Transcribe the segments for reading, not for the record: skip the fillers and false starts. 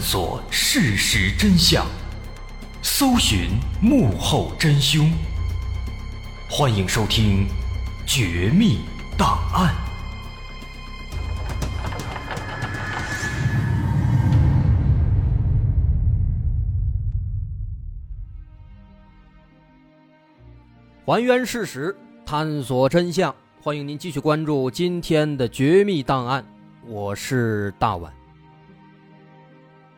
索事实真相，搜寻幕后真凶。欢迎收听《绝密档案》。还原事实，探索真相。欢迎您继续关注今天的《绝密档案》，我是大碗。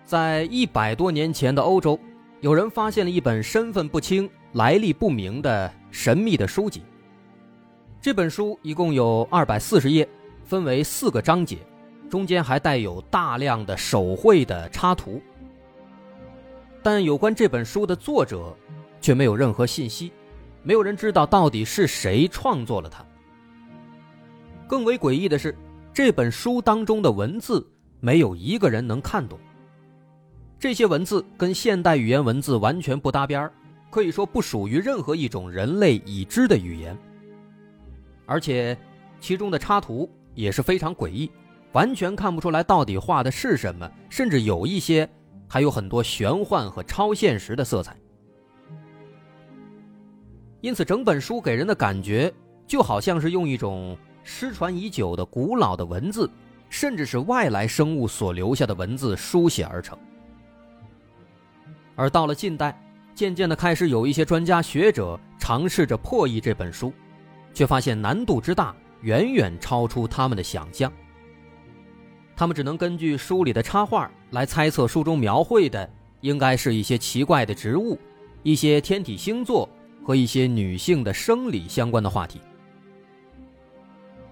在100多年前的欧洲，有人发现了一本身份不清、来历不明的神秘的书籍。这本书一共有240页，分为4个章节，中间还带有大量的手绘的插图。但有关这本书的作者却没有任何信息，没有人知道到底是谁创作了它。更为诡异的是，这本书当中的文字没有一个人能看懂。这些文字跟现代语言文字完全不搭边，可以说不属于任何一种人类已知的语言。而且其中的插图也是非常诡异，完全看不出来到底画的是什么，甚至有一些还有很多玄幻和超现实的色彩。因此整本书给人的感觉就好像是用一种失传已久的古老的文字，甚至是外来生物所留下的文字书写而成。而到了近代，渐渐的开始有一些专家学者尝试着破译这本书，却发现难度之大，远远超出他们的想象。他们只能根据书里的插画来猜测书中描绘的应该是一些奇怪的植物、一些天体星座和一些女性的生理相关的话题。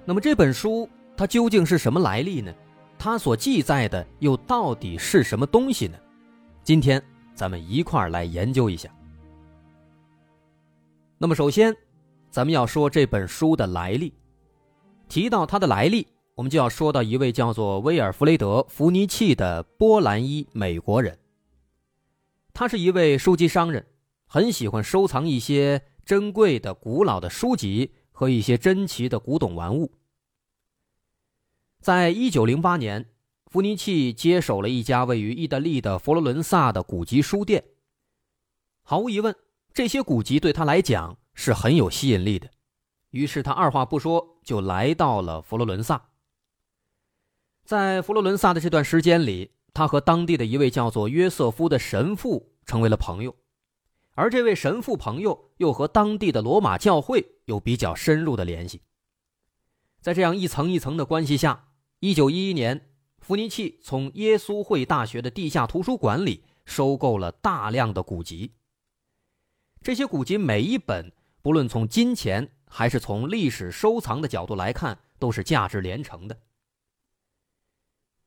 那么这本书它究竟是什么来历呢？它所记载的又到底是什么东西呢？今天咱们一块儿来研究一下。那么首先咱们要说这本书的来历。提到它的来历，我们就要说到一位叫做威尔弗雷德·弗尼契的波兰裔美国人。他是一位书籍商人，很喜欢收藏一些珍贵的古老的书籍和一些珍奇的古董玩物。在1908年弗尼契接手了一家位于意大利的佛罗伦萨的古籍书店。毫无疑问，这些古籍对他来讲是很有吸引力的，于是他二话不说就来到了佛罗伦萨。在佛罗伦萨的这段时间里，他和当地的一位叫做约瑟夫的神父成为了朋友，而这位神父朋友又和当地的罗马教会有比较深入的联系。在这样一层一层的关系下，1911年弗尼契从耶稣会大学的地下图书馆里收购了大量的古籍。这些古籍每一本，不论从金钱还是从历史收藏的角度来看，都是价值连城的。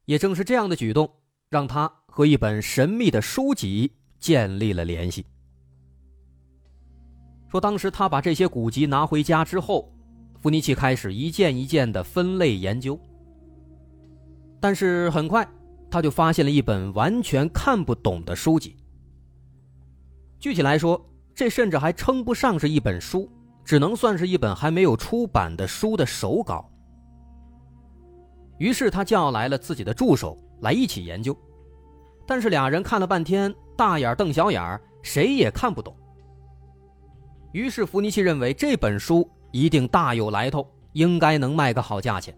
也正是这样的举动，让他和一本神秘的书籍建立了联系。说当时他把这些古籍拿回家之后，弗尼契开始一件一件的分类研究。但是很快他就发现了一本完全看不懂的书籍。具体来说，这甚至还称不上是一本书，只能算是一本还没有出版的书的手稿。于是他叫来了自己的助手来一起研究，但是俩人看了半天，大眼瞪小眼，谁也看不懂。于是弗尼契认为这本书一定大有来头，应该能卖个好价钱。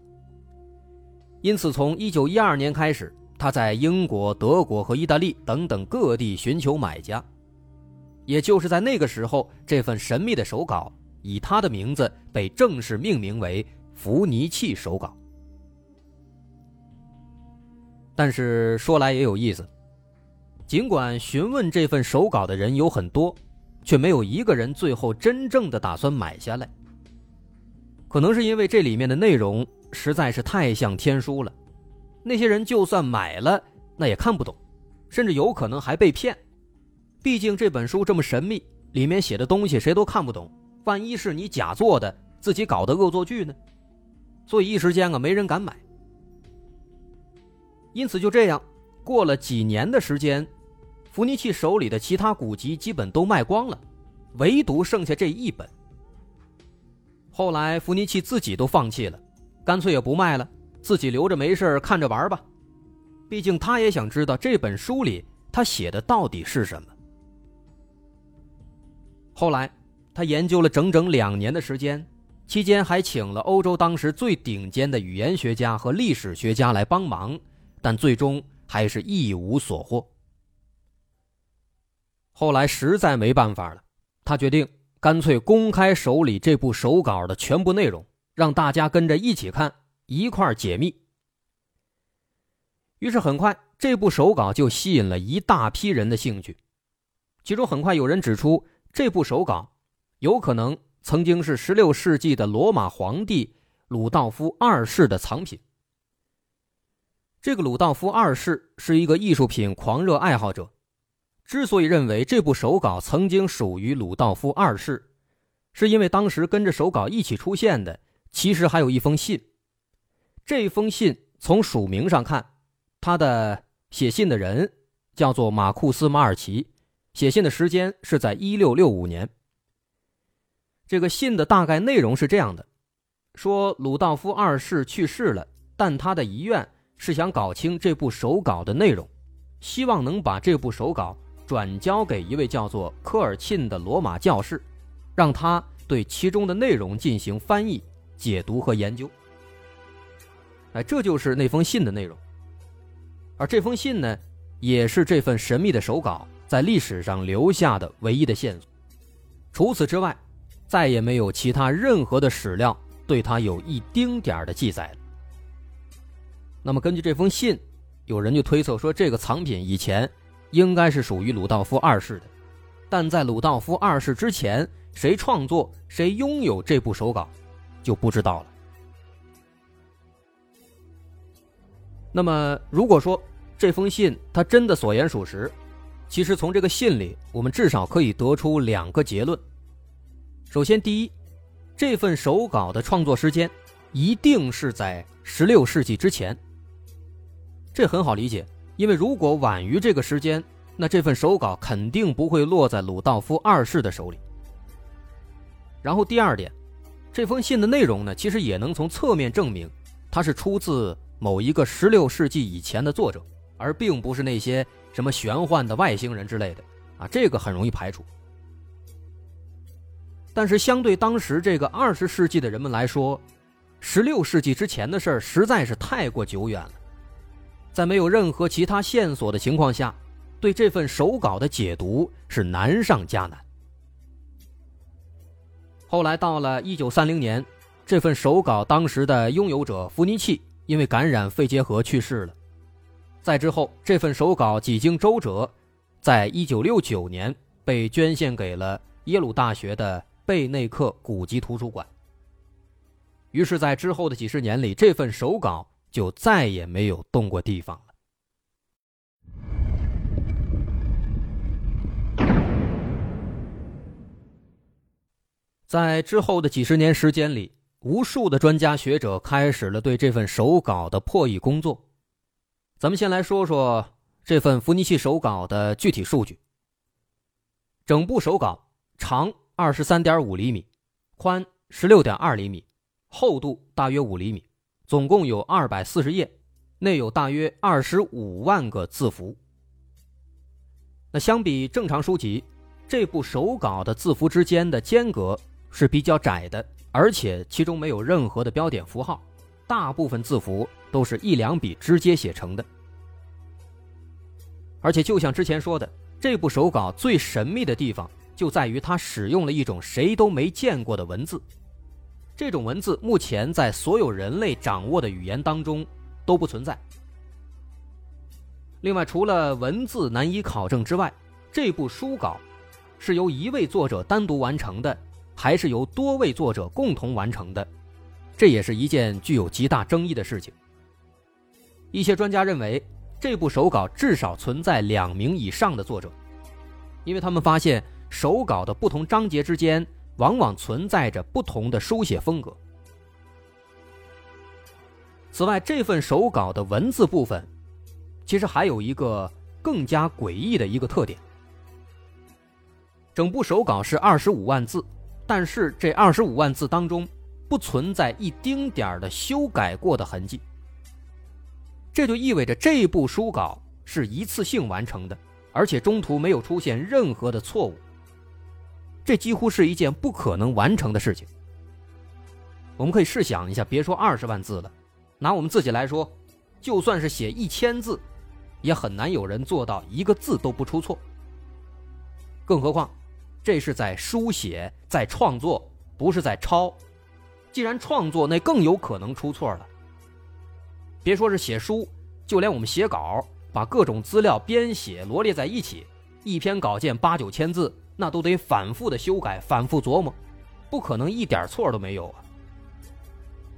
因此从1912年开始，他在英国、德国和意大利等等各地寻求买家。也就是在那个时候，这份神秘的手稿以他的名字被正式命名为弗尼契手稿。但是说来也有意思，尽管询问这份手稿的人有很多，却没有一个人最后真正的打算买下来。可能是因为这里面的内容实在是太像天书了，那些人就算买了，那也看不懂，甚至有可能还被骗。毕竟这本书这么神秘，里面写的东西谁都看不懂，万一是你假做的，自己搞的恶作剧呢？所以一时间没人敢买。因此就这样过了几年的时间，弗尼契手里的其他古籍基本都卖光了，唯独剩下这一本。后来弗尼契自己都放弃了，干脆也不卖了，自己留着没事看着玩吧。毕竟他也想知道这本书里他写的到底是什么。后来他研究了整整2年的时间，期间还请了欧洲当时最顶尖的语言学家和历史学家来帮忙，但最终还是一无所获。后来实在没办法了，他决定干脆公开手里这部手稿的全部内容，让大家跟着一起看，一块解密。于是很快这部手稿就吸引了一大批人的兴趣，其中很快有人指出，这部手稿有可能曾经是16世纪的罗马皇帝鲁道夫二世的藏品。这个鲁道夫二世是一个艺术品狂热爱好者，之所以认为这部手稿曾经属于鲁道夫二世，是因为当时跟着手稿一起出现的其实还有一封信。这封信从署名上看，他的写信的人叫做马库斯·马尔奇，写信的时间是在1665年。这个信的大概内容是这样的，说鲁道夫二世去世了，但他的遗愿是想搞清这部手稿的内容，希望能把这部手稿转交给一位叫做科尔沁的罗马教士，让他对其中的内容进行翻译、解读和研究。这就是那封信的内容。而这封信呢，也是这份神秘的手稿在历史上留下的唯一的线索。除此之外，再也没有其他任何的史料对它有一丁点的记载了。那么根据这封信，有人就推测说，这个藏品以前应该是属于鲁道夫二世的，但在鲁道夫二世之前，谁创作、谁拥有这部手稿，就不知道了。那么如果说这封信它真的所言属实，其实从这个信里，我们至少可以得出2个结论。首先，第一，这份手稿的创作时间一定是在16世纪之前。这很好理解，因为如果晚于这个时间，那这份手稿肯定不会落在鲁道夫二世的手里。然后第二点，这封信的内容呢，其实也能从侧面证明它是出自某一个16世纪以前的作者，而并不是那些什么玄幻的外星人之类的这个很容易排除。但是相对当时这个20世纪的人们来说，16世纪之前的事儿实在是太过久远了。在没有任何其他线索的情况下，对这份手稿的解读是难上加难。后来到了1930年，这份手稿当时的拥有者弗尼契因为感染肺结核去世了。再之后，这份手稿几经周折，在1969年被捐献给了耶鲁大学的贝内克古籍图书馆。于是在之后的几十年里，这份手稿就再也没有动过地方了。在之后的几十年时间里，无数的专家学者开始了对这份手稿的破译工作。咱们先来说说这份弗尼契手稿的具体数据。整部手稿长 23.5 厘米，宽 16.2 厘米，厚度大约5厘米，总共有240页，内有大约25万个字符。那相比正常书籍，这部手稿的字符之间的间隔是比较窄的，而且其中没有任何的标点符号，大部分字符都是1-2笔直接写成的。而且就像之前说的，这部手稿最神秘的地方就在于它使用了一种谁都没见过的文字。这种文字目前在所有人类掌握的语言当中都不存在。另外，除了文字难以考证之外，这部书稿是由一位作者单独完成的，还是由多位作者共同完成的，这也是一件具有极大争议的事情。一些专家认为，这部手稿至少存在2名以上的作者，因为他们发现手稿的不同章节之间往往存在着不同的书写风格。此外，这份手稿的文字部分其实还有一个更加诡异的一个特点。整部手稿是25万字，但是这25万字当中不存在一丁点的修改过的痕迹。这就意味着这部书稿是一次性完成的，而且中途没有出现任何的错误。这几乎是一件不可能完成的事情。我们可以试想一下，别说20万字了，拿我们自己来说，就算是写1000字，也很难有人做到一个字都不出错。更何况，这是在书写，在创作，不是在抄。既然创作，那更有可能出错了。别说是写书，就连我们写稿，把各种资料编写罗列在一起，一篇稿件8、9千字，那都得反复的修改，反复琢磨，不可能一点错都没有啊。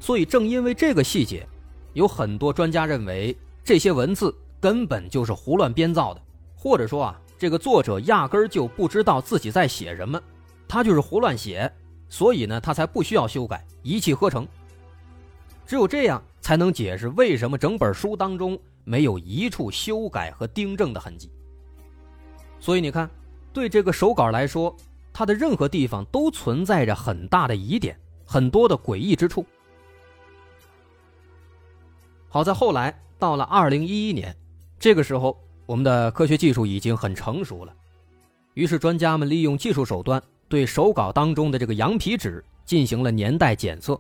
所以正因为这个细节，有很多专家认为这些文字根本就是胡乱编造的，或者说啊，这个作者压根儿就不知道自己在写什么，他就是胡乱写，所以呢，他才不需要修改，一气呵成。只有这样才能解释为什么整本书当中没有一处修改和订正的痕迹。所以你看，对这个手稿来说，它的任何地方都存在着很大的疑点，很多的诡异之处。好在后来到了2011年，这个时候我们的科学技术已经很成熟了，于是专家们利用技术手段对手稿当中的这个羊皮纸进行了年代检测，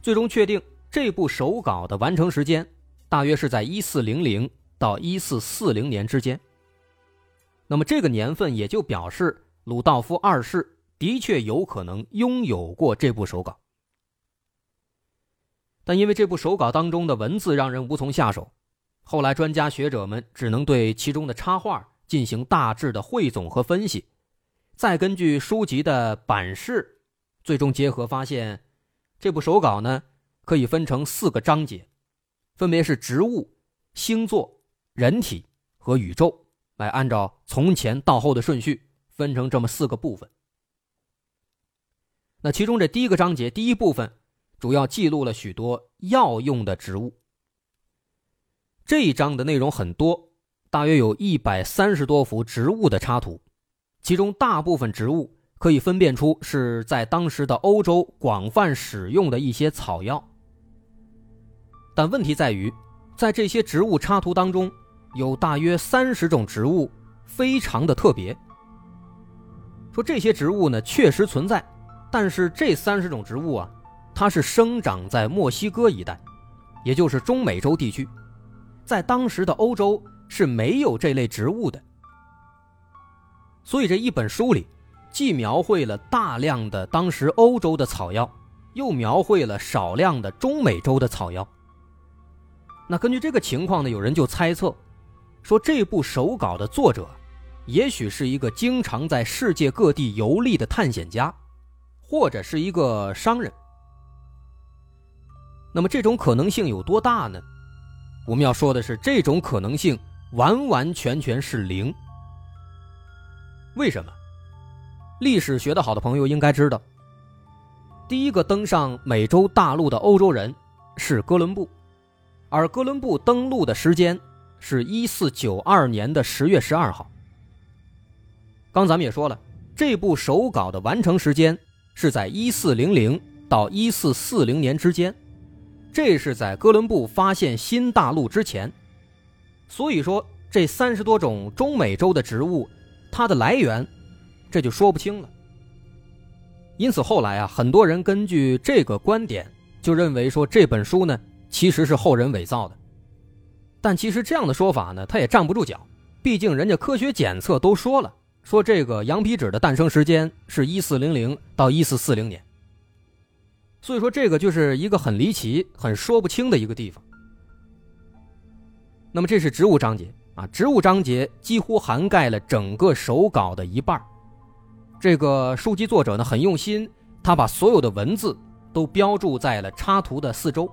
最终确定这部手稿的完成时间大约是在1400到1440年之间。那么这个年份也就表示鲁道夫二世的确有可能拥有过这部手稿。但因为这部手稿当中的文字让人无从下手，后来专家学者们只能对其中的插画进行大致的汇总和分析，再根据书籍的版式，最终结合发现，这部手稿呢可以分成4个章节，分别是植物、星座、人体和宇宙，来按照从前到后的顺序分成这么4个部分。那其中这第一个章节第一部分主要记录了许多药用的植物。这一章的内容很多，大约有130多幅植物的插图，其中大部分植物可以分辨出是在当时的欧洲广泛使用的一些草药。但问题在于，在这些植物插图当中，有大约30种植物非常的特别。说这些植物呢确实存在，但是这30种植物啊，它是生长在墨西哥一带，也就是中美洲地区，在当时的欧洲是没有这类植物的。所以这一本书里既描绘了大量的当时欧洲的草药，又描绘了少量的中美洲的草药。那根据这个情况呢，有人就猜测说，这部手稿的作者也许是一个经常在世界各地游历的探险家，或者是一个商人。那么这种可能性有多大呢？我们要说的是，这种可能性完完全全是0。为什么？历史学得好的朋友应该知道，第一个登上美洲大陆的欧洲人是哥伦布，而哥伦布登陆的时间是1492年的10月12号。刚咱们也说了，这部手稿的完成时间是在1400到1440年之间，这是在哥伦布发现新大陆之前。所以说这30多种中美洲的植物，它的来源这就说不清了。因此后来啊，很多人根据这个观点就认为说，这本书呢其实是后人伪造的。但其实这样的说法呢，它也站不住脚，毕竟人家科学检测都说了，说这个羊皮纸的诞生时间是1400到1440年。所以说这个就是一个很离奇，很说不清的一个地方。那么这是植物章节啊，植物章节几乎涵盖了整个手稿的一半。这个书籍作者呢很用心，他把所有的文字都标注在了插图的四周。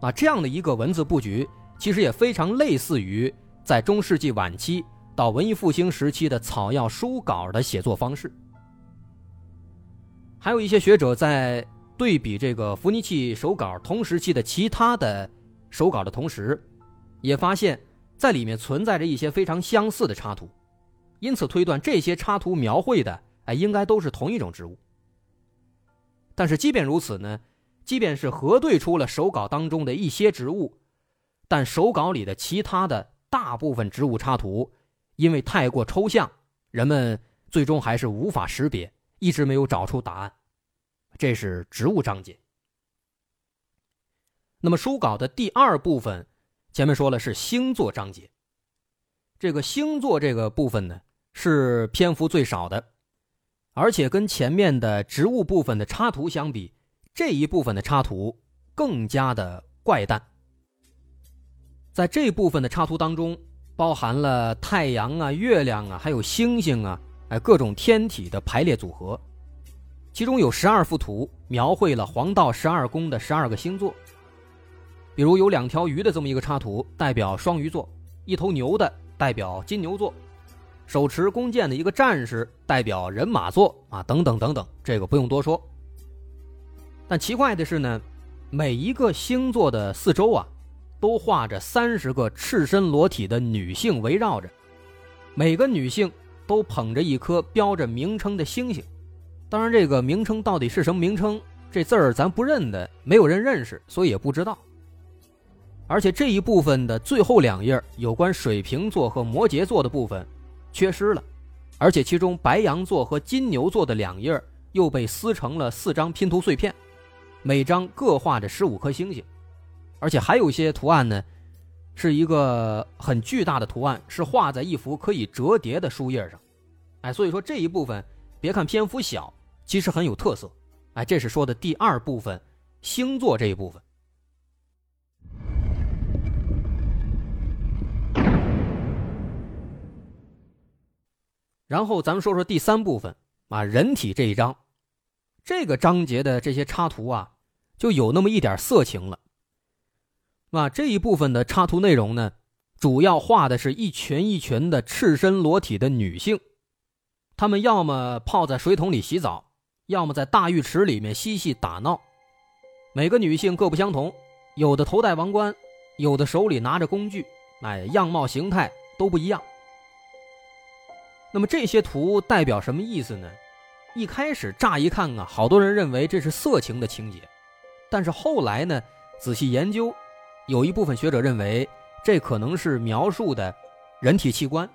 啊，这样的一个文字布局其实也非常类似于在中世纪晚期到文艺复兴时期的草药书稿的写作方式。还有一些学者在对比这个伏尼契手稿同时期的其他的手稿的同时，也发现在里面存在着一些非常相似的插图，因此推断这些插图描绘的应该都是同一种植物。但是即便如此呢，即便是核对出了手稿当中的一些植物，但手稿里的其他的大部分植物插图因为太过抽象，人们最终还是无法识别，一直没有找出答案。这是植物章节。那么书稿的第二部分，前面说了是星座章节。这个星座这个部分呢，是篇幅最少的，而且跟前面的植物部分的插图相比，这一部分的插图更加的怪诞。在这部分的插图当中，包含了太阳啊、月亮啊，还有星星啊，各种天体的排列组合。其中有12幅图描绘了黄道12宫的12个星座。比如有两条鱼的这么一个插图代表双鱼座，一头牛的代表金牛座，手持弓箭的一个战士代表人马座啊，等等等等，这个不用多说。但奇怪的是呢，每一个星座的四周啊都画着30个赤身裸体的女性围绕着，每个女性都捧着一颗标着名称的星星。当然这个名称到底是什么名称，这字儿咱不认得，没有人认识，所以也不知道。而且这一部分的最后两页有关水瓶座和摩羯座的部分缺失了，而且其中白羊座和金牛座的两页又被撕成了4张拼图碎片，每张各画着15颗星星。而且还有一些图案呢，是一个很巨大的图案，是画在一幅可以折叠的书页上。所以说这一部分别看篇幅小，其实很有特色。这是说的第二部分，星座这一部分。然后咱们说说第三部分人体这一章。这个章节的这些插图啊，就有那么一点色情了。这一部分的插图内容呢，主要画的是一群一群的赤身裸体的女性，她们要么泡在水桶里洗澡，要么在大浴池里面嬉戏打闹。每个女性各不相同，有的头戴王冠，有的手里拿着工具，样貌形态都不一样。那么这些图代表什么意思呢？一开始乍一看啊，好多人认为这是色情的情节，但是后来呢，仔细研究，有一部分学者认为这可能是描述的人体器官，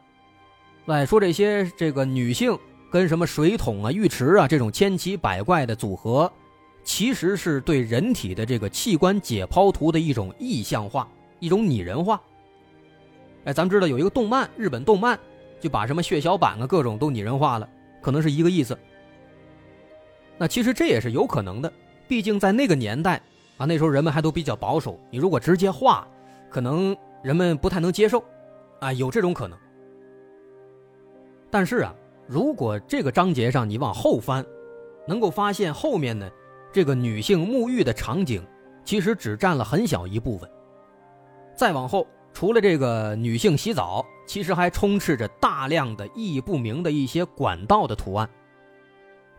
说这些女性跟什么水桶啊、浴池啊这种千奇百怪的组合，其实是对人体的这个器官解剖图的一种意象化，一种拟人化。咱们知道有一个动漫，日本动漫就把什么血小板啊各种都拟人化了，可能是一个意思。那其实这也是有可能的，毕竟在那个年代那时候人们还都比较保守，你如果直接画，可能人们不太能接受，有这种可能。但是如果这个章节上你往后翻，能够发现后面呢，这个女性沐浴的场景其实只占了很小一部分。再往后，除了这个女性洗澡，其实还充斥着大量的意义不明的一些管道的图案。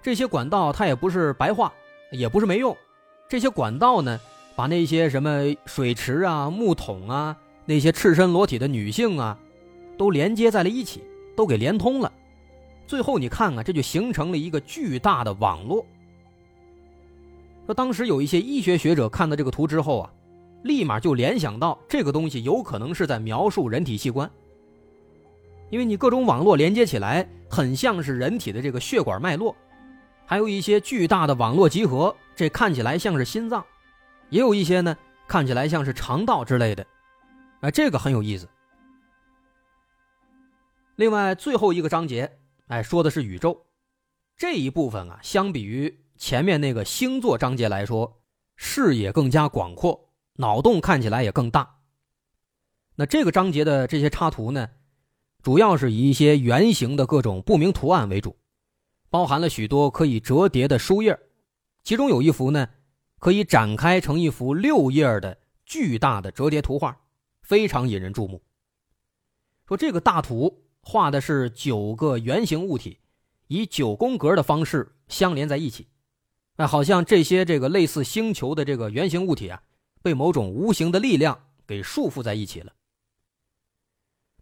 这些管道它也不是白画，也不是没用。这些管道呢，把那些什么水池啊、木桶啊、那些赤身裸体的女性啊，都连接在了一起，都给连通了。最后你看看，这就形成了一个巨大的网络。说当时有一些医学学者看到这个图之后啊，立马就联想到这个东西有可能是在描述人体器官，因为你各种网络连接起来，很像是人体的这个血管脉络，还有一些巨大的网络集合，这看起来像是心脏，也有一些呢看起来像是肠道之类的，这个很有意思。另外最后一个章节，说的是宇宙。这一部分相比于前面那个星座章节来说，视野更加广阔，脑洞看起来也更大。那这个章节的这些插图呢，主要是以一些圆形的各种不明图案为主，包含了许多可以折叠的书页。其中有一幅呢，可以展开成一幅6页的巨大的折叠图画，非常引人注目。说这个大图画的是9个圆形物体，以9宫格的方式相连在一起。好像这些类似星球的圆形物体被某种无形的力量给束缚在一起了。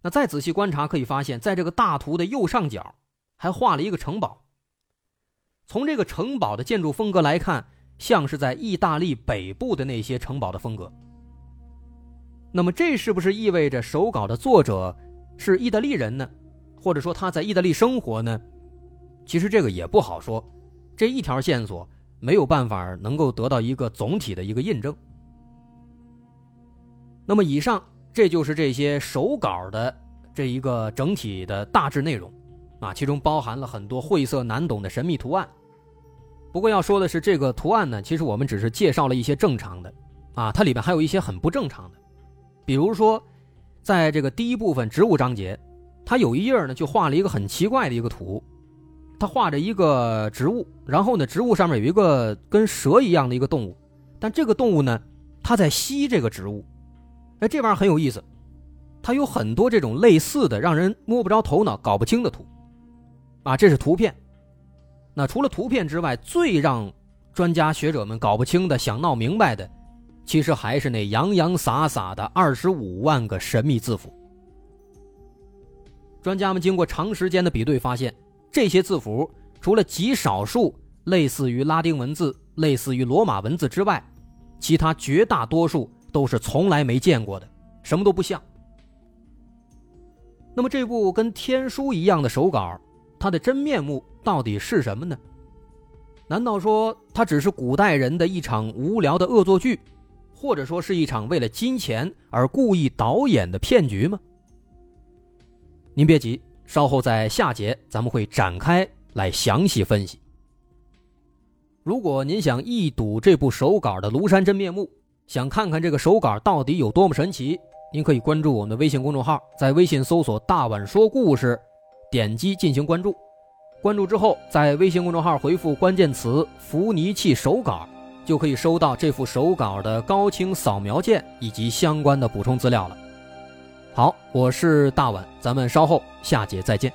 那再仔细观察可以发现，在这个大图的右上角还画了一个城堡。从这个城堡的建筑风格来看，像是在意大利北部的那些城堡的风格。那么这是不是意味着手稿的作者是意大利人呢？或者说他在意大利生活呢？其实这个也不好说，这一条线索没有办法能够得到一个总体的一个印证。那么以上这就是这些手稿的这一个整体的大致内容啊，其中包含了很多晦涩难懂的神秘图案。不过要说的是，这个图案呢，其实我们只是介绍了一些正常的啊，它里边还有一些很不正常的。比如说在这个第一部分植物章节，它有一页呢就画了一个很奇怪的一个图，它画着一个植物，然后呢植物上面有一个跟蛇一样的一个动物，但这个动物呢它在吸这个植物。哎，这玩意儿很有意思，它有很多这种类似的让人摸不着头脑搞不清的图啊，这是图片。那除了图片之外，最让专家学者们搞不清的想闹明白的，其实还是那洋洋洒洒的25万个神秘字符。专家们经过长时间的比对发现，这些字符除了极少数类似于拉丁文字、类似于罗马文字之外，其他绝大多数都是从来没见过的，什么都不像。那么这部跟天书一样的手稿，它的真面目到底是什么呢？难道说它只是古代人的一场无聊的恶作剧，或者说是一场为了金钱而故意导演的骗局吗？您别急，稍后在下节咱们会展开来详细分析。如果您想一睹这部手稿的庐山真面目，想看看这个手稿到底有多么神奇，您可以关注我们的微信公众号，在微信搜索大碗说故事，点击进行关注。关注之后，在微信公众号回复关键词伏尼契手稿，就可以收到这副手稿的高清扫描件以及相关的补充资料了。好，我是大碗，咱们稍后下节再见。